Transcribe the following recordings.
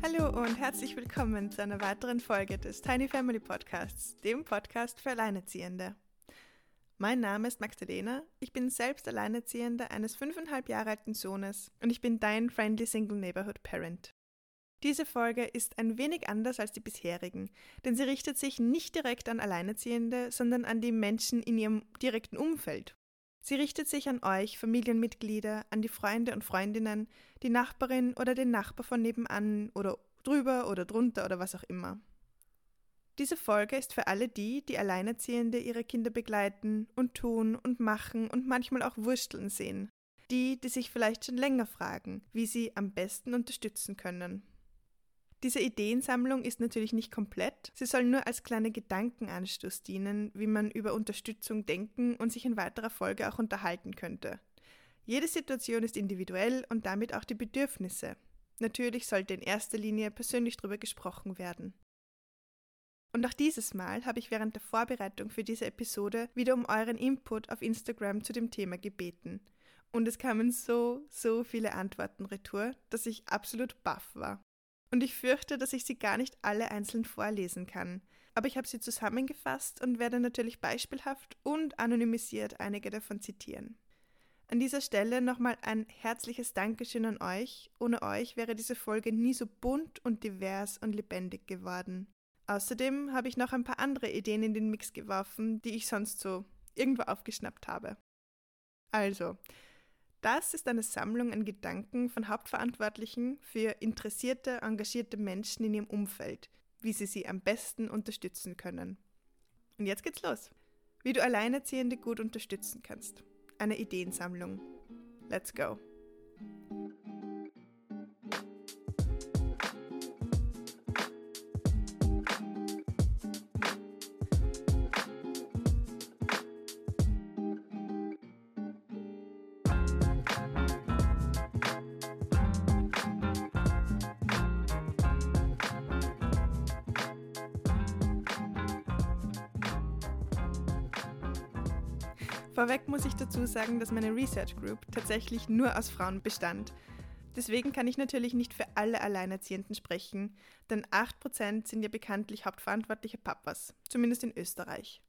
Hallo und herzlich willkommen zu einer weiteren Folge des Tiny Family Podcasts, dem Podcast für Alleinerziehende. Mein Name ist Magdalena, ich bin selbst Alleinerziehende eines 5,5 Jahre alten Sohnes und ich bin dein Friendly Single Neighborhood Parent. Diese Folge ist ein wenig anders als die bisherigen, denn sie richtet sich nicht direkt an Alleinerziehende, sondern an die Menschen in ihrem direkten Umfeld. Sie richtet sich an euch, Familienmitglieder, an die Freunde und Freundinnen, die Nachbarin oder den Nachbar von nebenan oder drüber oder drunter oder was auch immer. Diese Folge ist für alle die Alleinerziehende ihre Kinder begleiten und tun und machen und manchmal auch wursteln sehen. Die sich vielleicht schon länger fragen, wie sie am besten unterstützen können. Diese Ideensammlung ist natürlich nicht komplett, sie soll nur als kleiner Gedankenanstoß dienen, wie man über Unterstützung denken und sich in weiterer Folge auch unterhalten könnte. Jede Situation ist individuell und damit auch die Bedürfnisse. Natürlich sollte in erster Linie persönlich darüber gesprochen werden. Und auch dieses Mal habe ich während der Vorbereitung für diese Episode wieder um euren Input auf Instagram zu dem Thema gebeten. Und es kamen so viele Antworten retour, dass ich absolut baff war. Und ich fürchte, dass ich sie gar nicht alle einzeln vorlesen kann. Aber ich habe sie zusammengefasst und werde natürlich beispielhaft und anonymisiert einige davon zitieren. An dieser Stelle nochmal ein herzliches Dankeschön an euch. Ohne euch wäre diese Folge nie so bunt und divers und lebendig geworden. Außerdem habe ich noch ein paar andere Ideen in den Mix geworfen, die ich sonst so irgendwo aufgeschnappt habe. Also, das ist eine Sammlung an Gedanken von Hauptverantwortlichen für interessierte, engagierte Menschen in ihrem Umfeld, wie sie sie am besten unterstützen können. Und jetzt geht's los. Wie du Alleinerziehende gut unterstützen kannst. Eine Ideensammlung. Let's go! Vorweg muss ich dazu sagen, dass meine Research Group tatsächlich nur aus Frauen bestand. Deswegen kann ich natürlich nicht für alle Alleinerziehenden sprechen, denn 8% sind ja bekanntlich hauptverantwortliche Papas, zumindest in Österreich.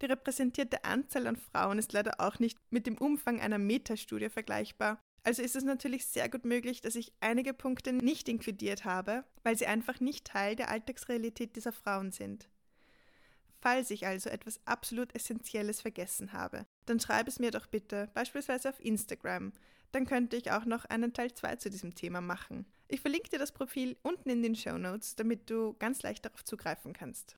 Die repräsentierte Anzahl an Frauen ist leider auch nicht mit dem Umfang einer Metastudie vergleichbar, also ist es natürlich sehr gut möglich, dass ich einige Punkte nicht inkludiert habe, weil sie einfach nicht Teil der Alltagsrealität dieser Frauen sind. Falls ich also etwas absolut Essentielles vergessen habe, dann schreib es mir doch bitte, beispielsweise auf Instagram. Dann könnte ich auch noch einen Teil 2 zu diesem Thema machen. Ich verlinke dir das Profil unten in den Shownotes, damit du ganz leicht darauf zugreifen kannst.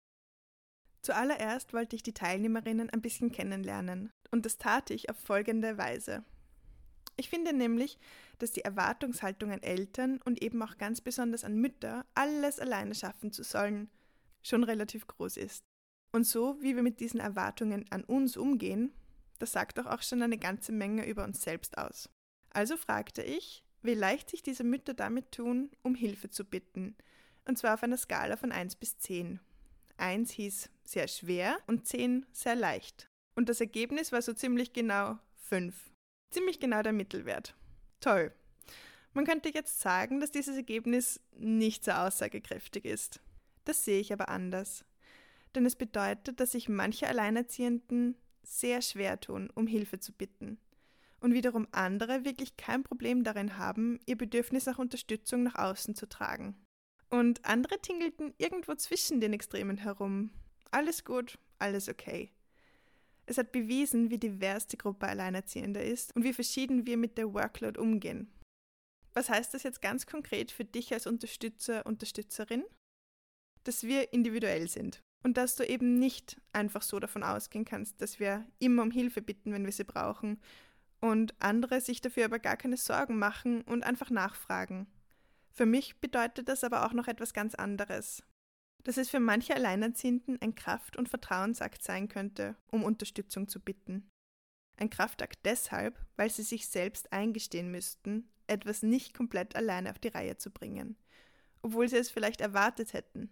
Zuallererst wollte ich die Teilnehmerinnen ein bisschen kennenlernen und das tat ich auf folgende Weise. Ich finde nämlich, dass die Erwartungshaltung an Eltern und eben auch ganz besonders an Mütter, alles alleine schaffen zu sollen, schon relativ groß ist. Und so, wie wir mit diesen Erwartungen an uns umgehen, das sagt doch auch schon eine ganze Menge über uns selbst aus. Also fragte ich, wie leicht sich diese Mütter damit tun, um Hilfe zu bitten. Und zwar auf einer Skala von 1 bis 10. 1 hieß sehr schwer und 10 sehr leicht. Und das Ergebnis war so ziemlich genau 5. Ziemlich genau der Mittelwert. Toll. Man könnte jetzt sagen, dass dieses Ergebnis nicht so aussagekräftig ist. Das sehe ich aber anders. Denn es bedeutet, dass sich manche Alleinerziehenden sehr schwer tun, um Hilfe zu bitten. Und wiederum andere wirklich kein Problem darin haben, ihr Bedürfnis nach Unterstützung nach außen zu tragen. Und andere tingelten irgendwo zwischen den Extremen herum. Alles gut, alles okay. Es hat bewiesen, wie divers die Gruppe Alleinerziehender ist und wie verschieden wir mit der Workload umgehen. Was heißt das jetzt ganz konkret für dich als Unterstützer, Unterstützerin? Dass wir individuell sind. Und dass du eben nicht einfach so davon ausgehen kannst, dass wir immer um Hilfe bitten, wenn wir sie brauchen, und andere sich dafür aber gar keine Sorgen machen und einfach nachfragen. Für mich bedeutet das aber auch noch etwas ganz anderes. Dass es für manche Alleinerziehenden ein Kraft- und Vertrauensakt sein könnte, um Unterstützung zu bitten. Ein Kraftakt deshalb, weil sie sich selbst eingestehen müssten, etwas nicht komplett alleine auf die Reihe zu bringen, obwohl sie es vielleicht erwartet hätten.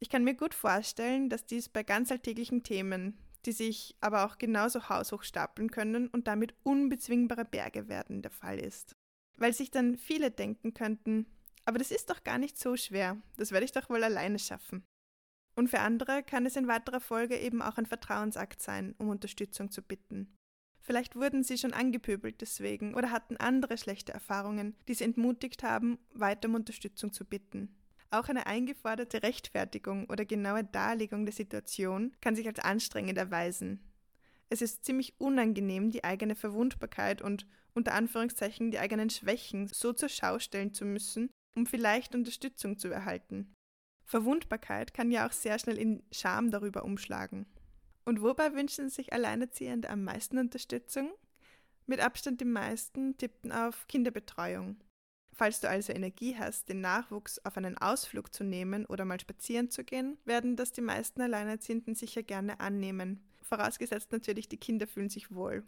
Ich kann mir gut vorstellen, dass dies bei ganz alltäglichen Themen, die sich aber auch genauso haushoch stapeln können und damit unbezwingbare Berge werden, der Fall ist. Weil sich dann viele denken könnten, Aber das ist doch gar nicht so schwer. Das werde ich doch wohl alleine schaffen. Und für andere kann es in weiterer Folge eben auch ein Vertrauensakt sein, um Unterstützung zu bitten. Vielleicht wurden sie schon angepöbelt deswegen oder hatten andere schlechte Erfahrungen, die sie entmutigt haben, weiter um Unterstützung zu bitten. Auch eine eingeforderte Rechtfertigung oder genaue Darlegung der Situation kann sich als anstrengend erweisen. Es ist ziemlich unangenehm, die eigene Verwundbarkeit und unter Anführungszeichen die eigenen Schwächen so zur Schau stellen zu müssen, um vielleicht Unterstützung zu erhalten. Verwundbarkeit kann ja auch sehr schnell in Scham darüber umschlagen. Und wobei wünschen sich Alleinerziehende am meisten Unterstützung? Mit Abstand die meisten tippten auf Kinderbetreuung. Falls du also Energie hast, den Nachwuchs auf einen Ausflug zu nehmen oder mal spazieren zu gehen, werden das die meisten Alleinerziehenden sicher gerne annehmen. Vorausgesetzt natürlich, die Kinder fühlen sich wohl.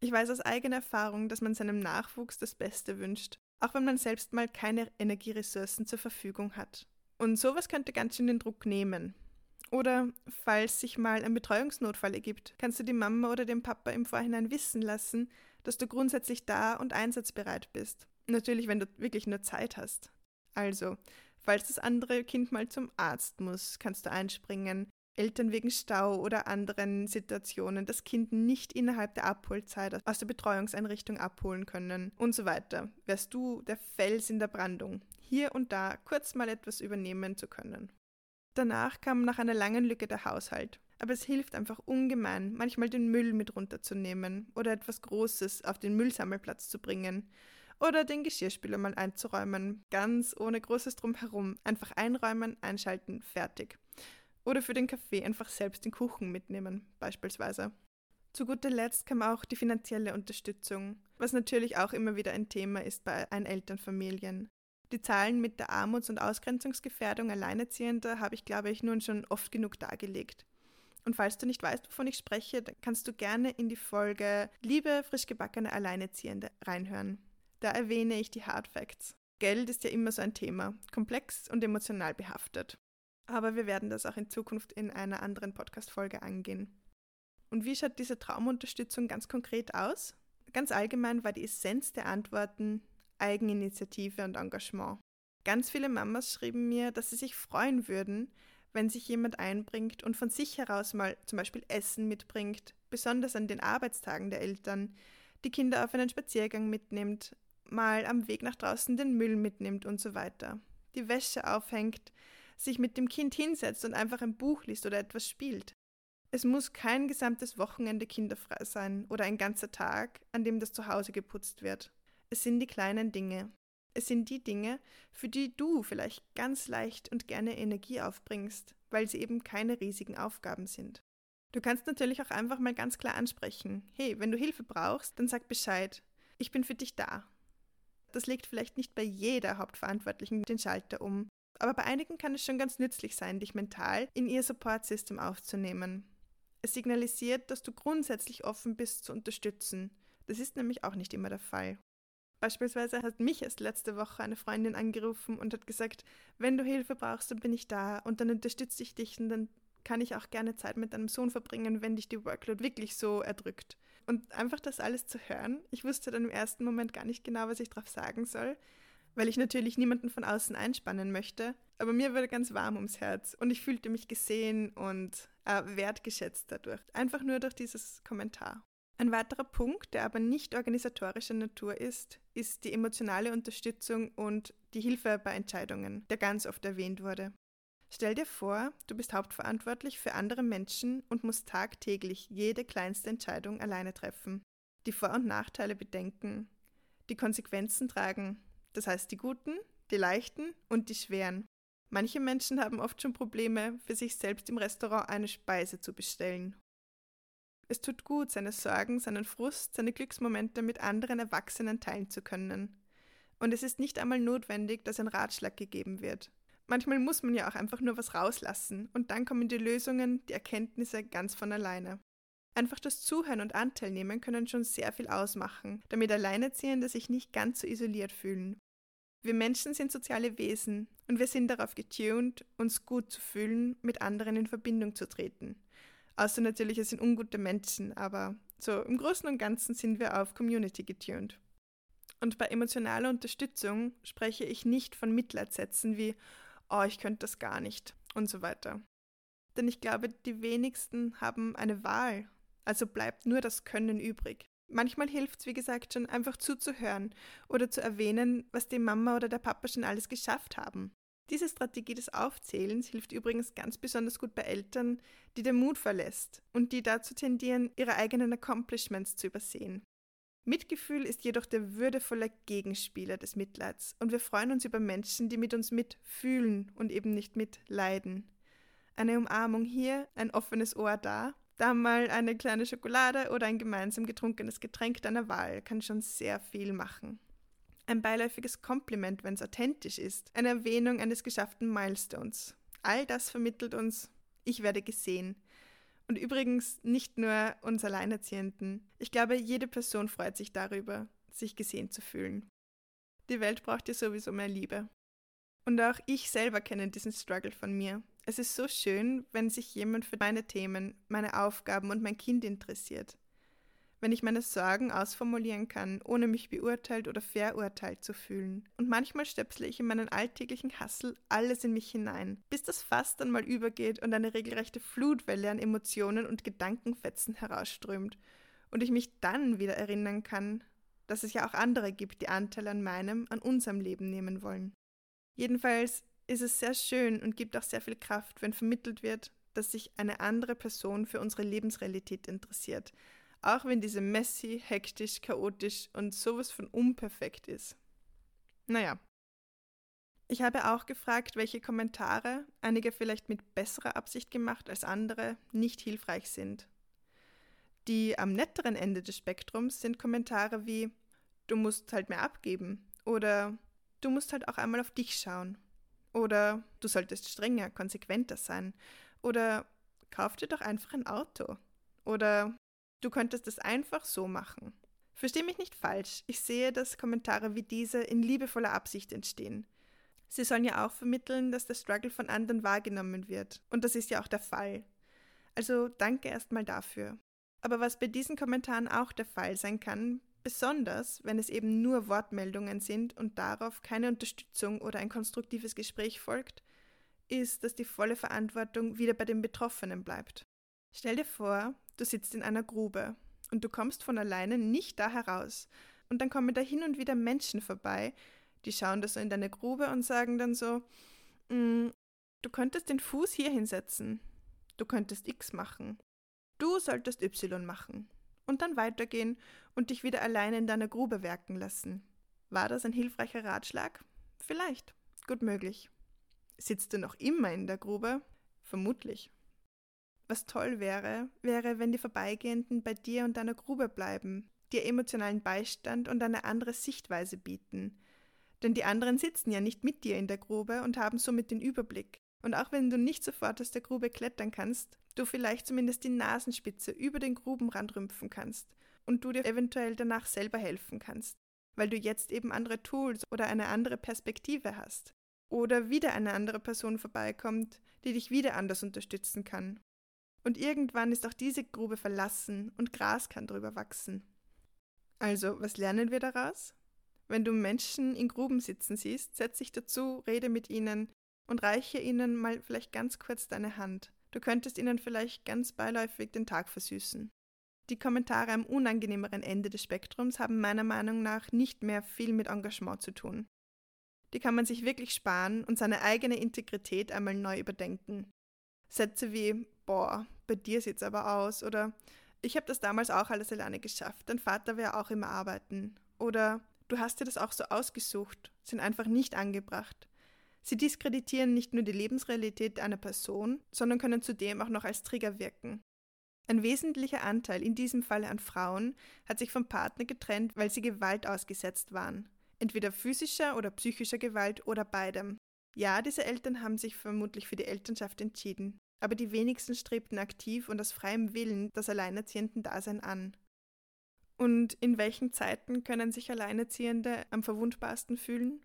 Ich weiß aus eigener Erfahrung, dass man seinem Nachwuchs das Beste wünscht, auch wenn man selbst mal keine Energieressourcen zur Verfügung hat. Und sowas könnte ganz schön den Druck nehmen. Oder falls sich mal ein Betreuungsnotfall ergibt, kannst du die Mama oder den Papa im Vorhinein wissen lassen, dass du grundsätzlich da und einsatzbereit bist. Natürlich, wenn du wirklich nur Zeit hast. Also, falls das andere Kind mal zum Arzt muss, kannst du einspringen. Eltern wegen Stau oder anderen Situationen das Kind nicht innerhalb der Abholzeit aus der Betreuungseinrichtung abholen können und so weiter. Wärst du der Fels in der Brandung, hier und da kurz mal etwas übernehmen zu können. Danach kam nach einer langen Lücke der Haushalt. Aber es hilft einfach ungemein, manchmal den Müll mit runterzunehmen oder etwas Großes auf den Müllsammelplatz zu bringen oder den Geschirrspüler mal einzuräumen, ganz ohne Großes drumherum. Einfach einräumen, einschalten, fertig. Oder für den Kaffee einfach selbst den Kuchen mitnehmen, beispielsweise. Zu guter Letzt kam auch die finanzielle Unterstützung, was natürlich auch immer wieder ein Thema ist bei Einelternfamilien. Die Zahlen mit der Armuts- und Ausgrenzungsgefährdung Alleinerziehender habe ich, glaube ich, nun schon oft genug dargelegt. Und falls du nicht weißt, wovon ich spreche, dann kannst du gerne in die Folge Liebe, frischgebackene Alleinerziehende reinhören. Da erwähne ich die Hard Facts. Geld ist ja immer so ein Thema, komplex und emotional behaftet. Aber wir werden das auch in Zukunft in einer anderen Podcast-Folge angehen. Und wie schaut diese Traumunterstützung ganz konkret aus? Ganz allgemein war die Essenz der Antworten Eigeninitiative und Engagement. Ganz viele Mamas schrieben mir, dass sie sich freuen würden, wenn sich jemand einbringt und von sich heraus mal zum Beispiel Essen mitbringt, besonders an den Arbeitstagen der Eltern, die Kinder auf einen Spaziergang mitnimmt, mal am Weg nach draußen den Müll mitnimmt und so weiter. Die Wäsche aufhängt, sich mit dem Kind hinsetzt und einfach ein Buch liest oder etwas spielt. Es muss kein gesamtes Wochenende kinderfrei sein oder ein ganzer Tag, an dem das Zuhause geputzt wird. Es sind die kleinen Dinge. Es sind die Dinge, für die du vielleicht ganz leicht und gerne Energie aufbringst, weil sie eben keine riesigen Aufgaben sind. Du kannst natürlich auch einfach mal ganz klar ansprechen. Hey, wenn du Hilfe brauchst, dann sag Bescheid. Ich bin für dich da. Das legt vielleicht nicht bei jeder Hauptverantwortlichen den Schalter um. Aber bei einigen kann es schon ganz nützlich sein, dich mental in ihr Support-System aufzunehmen. Es signalisiert, dass du grundsätzlich offen bist, zu unterstützen. Das ist nämlich auch nicht immer der Fall. Beispielsweise hat mich erst letzte Woche eine Freundin angerufen und hat gesagt, wenn du Hilfe brauchst, dann bin ich da und dann unterstütze ich dich und dann kann ich auch gerne Zeit mit deinem Sohn verbringen, wenn dich die Workload wirklich so erdrückt. Und einfach das alles zu hören, ich wusste dann im ersten Moment gar nicht genau, was ich drauf sagen soll, weil ich natürlich niemanden von außen einspannen möchte, aber mir wurde ganz warm ums Herz und ich fühlte mich gesehen und wertgeschätzt dadurch, einfach nur durch dieses Kommentar. Ein weiterer Punkt, der aber nicht organisatorischer Natur ist, ist die emotionale Unterstützung und die Hilfe bei Entscheidungen, der ganz oft erwähnt wurde. Stell dir vor, du bist hauptverantwortlich für andere Menschen und musst tagtäglich jede kleinste Entscheidung alleine treffen, die Vor- und Nachteile bedenken, die Konsequenzen tragen, das heißt die guten, die leichten und die schweren. Manche Menschen haben oft schon Probleme, für sich selbst im Restaurant eine Speise zu bestellen. Es tut gut, seine Sorgen, seinen Frust, seine Glücksmomente mit anderen Erwachsenen teilen zu können. Und es ist nicht einmal notwendig, dass ein Ratschlag gegeben wird. Manchmal muss man ja auch einfach nur was rauslassen und dann kommen die Lösungen, die Erkenntnisse ganz von alleine. Einfach das Zuhören und Anteilnehmen können schon sehr viel ausmachen, damit Alleinerziehende sich nicht ganz so isoliert fühlen. Wir Menschen sind soziale Wesen und wir sind darauf getuned, uns gut zu fühlen, mit anderen in Verbindung zu treten. Außer natürlich, es sind ungute Menschen, aber so im Großen und Ganzen sind wir auf Community getuned. Und bei emotionaler Unterstützung spreche ich nicht von Mitleidssätzen wie »Oh, ich könnte das gar nicht« und so weiter. Denn ich glaube, die wenigsten haben eine Wahl, also bleibt nur das Können übrig. Manchmal hilft es, wie gesagt, schon einfach zuzuhören oder zu erwähnen, was die Mama oder der Papa schon alles geschafft haben. Diese Strategie des Aufzählens hilft übrigens ganz besonders gut bei Eltern, die den Mut verlässt und die dazu tendieren, ihre eigenen Accomplishments zu übersehen. Mitgefühl ist jedoch der würdevolle Gegenspieler des Mitleids und wir freuen uns über Menschen, die mit uns mitfühlen und eben nicht mitleiden. Eine Umarmung hier, ein offenes Ohr da, dann mal eine kleine Schokolade oder ein gemeinsam getrunkenes Getränk deiner Wahl kann schon sehr viel machen. Ein beiläufiges Kompliment, wenn es authentisch ist, eine Erwähnung eines geschafften Milestones. All das vermittelt uns, ich werde gesehen. Und übrigens nicht nur uns Alleinerziehenden. Ich glaube, jede Person freut sich darüber, sich gesehen zu fühlen. Die Welt braucht ja sowieso mehr Liebe. Und auch ich selber kenne diesen Struggle von mir. Es ist so schön, wenn sich jemand für meine Themen, meine Aufgaben und mein Kind interessiert. Wenn ich meine Sorgen ausformulieren kann, ohne mich beurteilt oder verurteilt zu fühlen. Und manchmal stöpsle ich in meinen alltäglichen Hassel alles in mich hinein, bis das Fass dann mal übergeht und eine regelrechte Flutwelle an Emotionen und Gedankenfetzen herausströmt. Und ich mich dann wieder erinnern kann, dass es ja auch andere gibt, die Anteil an meinem, an unserem Leben nehmen wollen. Jedenfalls ist es sehr schön und gibt auch sehr viel Kraft, wenn vermittelt wird, dass sich eine andere Person für unsere Lebensrealität interessiert. Auch wenn diese messy, hektisch, chaotisch und sowas von unperfekt ist. Naja. Ich habe auch gefragt, welche Kommentare, einige vielleicht mit besserer Absicht gemacht als andere, nicht hilfreich sind. Die am netteren Ende des Spektrums sind Kommentare wie »Du musst halt mehr abgeben« oder »Du musst halt auch einmal auf dich schauen« oder »Du solltest strenger, konsequenter sein« oder »Kauf dir doch einfach ein Auto« oder »Du könntest es einfach so machen.« Versteh mich nicht falsch, ich sehe, dass Kommentare wie diese in liebevoller Absicht entstehen. Sie sollen ja auch vermitteln, dass der Struggle von anderen wahrgenommen wird. Und das ist ja auch der Fall. Also danke erstmal dafür. Aber was bei diesen Kommentaren auch der Fall sein kann, besonders wenn es eben nur Wortmeldungen sind und darauf keine Unterstützung oder ein konstruktives Gespräch folgt, ist, dass die volle Verantwortung wieder bei den Betroffenen bleibt. Stell dir vor, du sitzt in einer Grube und du kommst von alleine nicht da heraus. Und dann kommen da hin und wieder Menschen vorbei, die schauen da so in deine Grube und sagen dann so, du könntest den Fuß hier hinsetzen, du könntest X machen, du solltest Y machen. Und dann weitergehen und dich wieder alleine in deiner Grube werken lassen. War das ein hilfreicher Ratschlag? Vielleicht, gut möglich. Sitzt du noch immer in der Grube? Vermutlich. Was toll wäre, wenn die Vorbeigehenden bei dir und deiner Grube bleiben, dir emotionalen Beistand und eine andere Sichtweise bieten. Denn die anderen sitzen ja nicht mit dir in der Grube und haben somit den Überblick. Und auch wenn du nicht sofort aus der Grube klettern kannst, du vielleicht zumindest die Nasenspitze über den Grubenrand rümpfen kannst und du dir eventuell danach selber helfen kannst, weil du jetzt eben andere Tools oder eine andere Perspektive hast. Oder wieder eine andere Person vorbeikommt, die dich wieder anders unterstützen kann. Und irgendwann ist auch diese Grube verlassen und Gras kann drüber wachsen. Also, was lernen wir daraus? Wenn du Menschen in Gruben sitzen siehst, setz dich dazu, rede mit ihnen und reiche ihnen mal vielleicht ganz kurz deine Hand. Du könntest ihnen vielleicht ganz beiläufig den Tag versüßen. Die Kommentare am unangenehmeren Ende des Spektrums haben meiner Meinung nach nicht mehr viel mit Engagement zu tun. Die kann man sich wirklich sparen und seine eigene Integrität einmal neu überdenken. Sätze wie, boah, bei dir sieht's aber aus oder ich habe das damals auch alles alleine geschafft, dein Vater will ja auch immer arbeiten oder du hast dir das auch so ausgesucht, sind einfach nicht angebracht. Sie diskreditieren nicht nur die Lebensrealität einer Person, sondern können zudem auch noch als Trigger wirken. Ein wesentlicher Anteil, in diesem Fall an Frauen, hat sich vom Partner getrennt, weil sie Gewalt ausgesetzt waren. Entweder physischer oder psychischer Gewalt oder beidem. Ja, diese Eltern haben sich vermutlich für die Elternschaft entschieden, aber die wenigsten strebten aktiv und aus freiem Willen das Alleinerziehendendasein an. Und in welchen Zeiten können sich Alleinerziehende am verwundbarsten fühlen?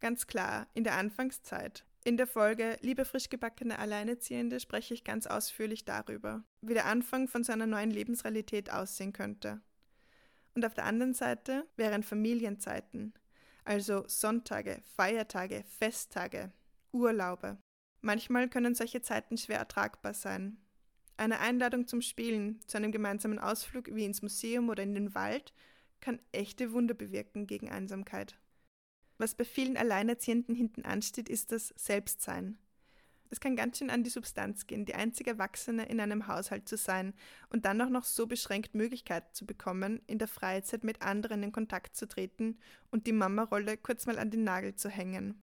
Ganz klar, in der Anfangszeit. In der Folge »Liebe frischgebackene Alleinerziehende« spreche ich ganz ausführlich darüber, wie der Anfang von so einer neuen Lebensrealität aussehen könnte. Und auf der anderen Seite wären Familienzeiten, also Sonntage, Feiertage, Festtage, Urlaube. Manchmal können solche Zeiten schwer ertragbar sein. Eine Einladung zum Spielen, zu einem gemeinsamen Ausflug wie ins Museum oder in den Wald, kann echte Wunder bewirken gegen Einsamkeit. Was bei vielen Alleinerziehenden hinten ansteht, ist das Selbstsein. Es kann ganz schön an die Substanz gehen, die einzige Erwachsene in einem Haushalt zu sein und dann auch noch so beschränkt Möglichkeiten zu bekommen, in der Freizeit mit anderen in Kontakt zu treten und die Mama-Rolle kurz mal an den Nagel zu hängen.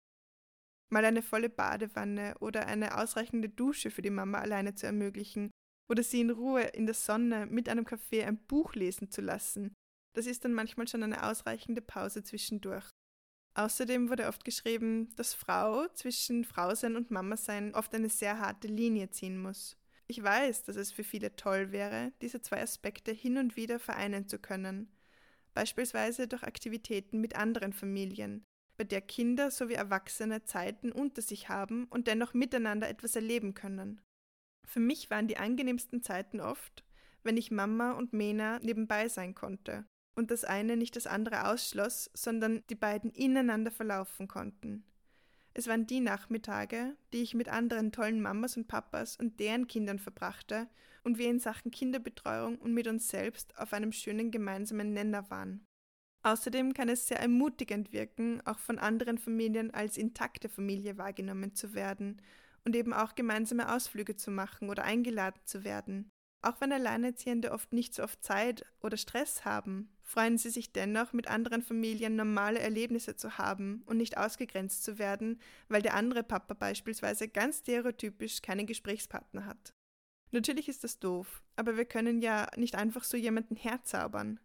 Mal eine volle Badewanne oder eine ausreichende Dusche für die Mama alleine zu ermöglichen oder sie in Ruhe in der Sonne mit einem Kaffee ein Buch lesen zu lassen, das ist dann manchmal schon eine ausreichende Pause zwischendurch. Außerdem wurde oft geschrieben, dass Frau zwischen Frausein und Mamasein oft eine sehr harte Linie ziehen muss. Ich weiß, dass es für viele toll wäre, diese zwei Aspekte hin und wieder vereinen zu können, beispielsweise durch Aktivitäten mit anderen Familien, bei der Kinder sowie Erwachsene Zeiten unter sich haben und dennoch miteinander etwas erleben können. Für mich waren die angenehmsten Zeiten oft, wenn ich Mama und Mena nebenbei sein konnte und das eine nicht das andere ausschloss, sondern die beiden ineinander verlaufen konnten. Es waren die Nachmittage, die ich mit anderen tollen Mamas und Papas und deren Kindern verbrachte und wir in Sachen Kinderbetreuung und mit uns selbst auf einem schönen gemeinsamen Nenner waren. Außerdem kann es sehr ermutigend wirken, auch von anderen Familien als intakte Familie wahrgenommen zu werden und eben auch gemeinsame Ausflüge zu machen oder eingeladen zu werden. Auch wenn Alleinerziehende oft nicht so oft Zeit oder Stress haben, freuen sie sich dennoch, mit anderen Familien normale Erlebnisse zu haben und nicht ausgegrenzt zu werden, weil der andere Papa beispielsweise ganz stereotypisch keinen Gesprächspartner hat. Natürlich ist das doof, aber wir können ja nicht einfach so jemanden herzaubern.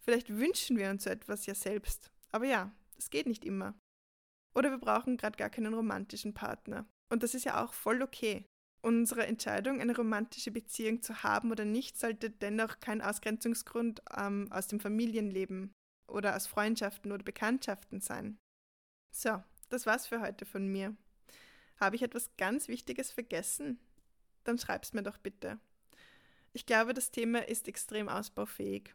Vielleicht wünschen wir uns so etwas ja selbst, aber ja, das geht nicht immer. Oder wir brauchen gerade gar keinen romantischen Partner. Und das ist ja auch voll okay. Unsere Entscheidung, eine romantische Beziehung zu haben oder nicht, sollte dennoch kein Ausgrenzungsgrund aus dem Familienleben oder aus Freundschaften oder Bekanntschaften sein. So, das war's für heute von mir. Habe ich etwas ganz Wichtiges vergessen? Dann schreib's mir doch bitte. Ich glaube, das Thema ist extrem ausbaufähig.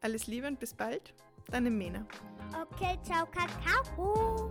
Alles Liebe und bis bald, deine Mena. Okay, ciao, Kakao.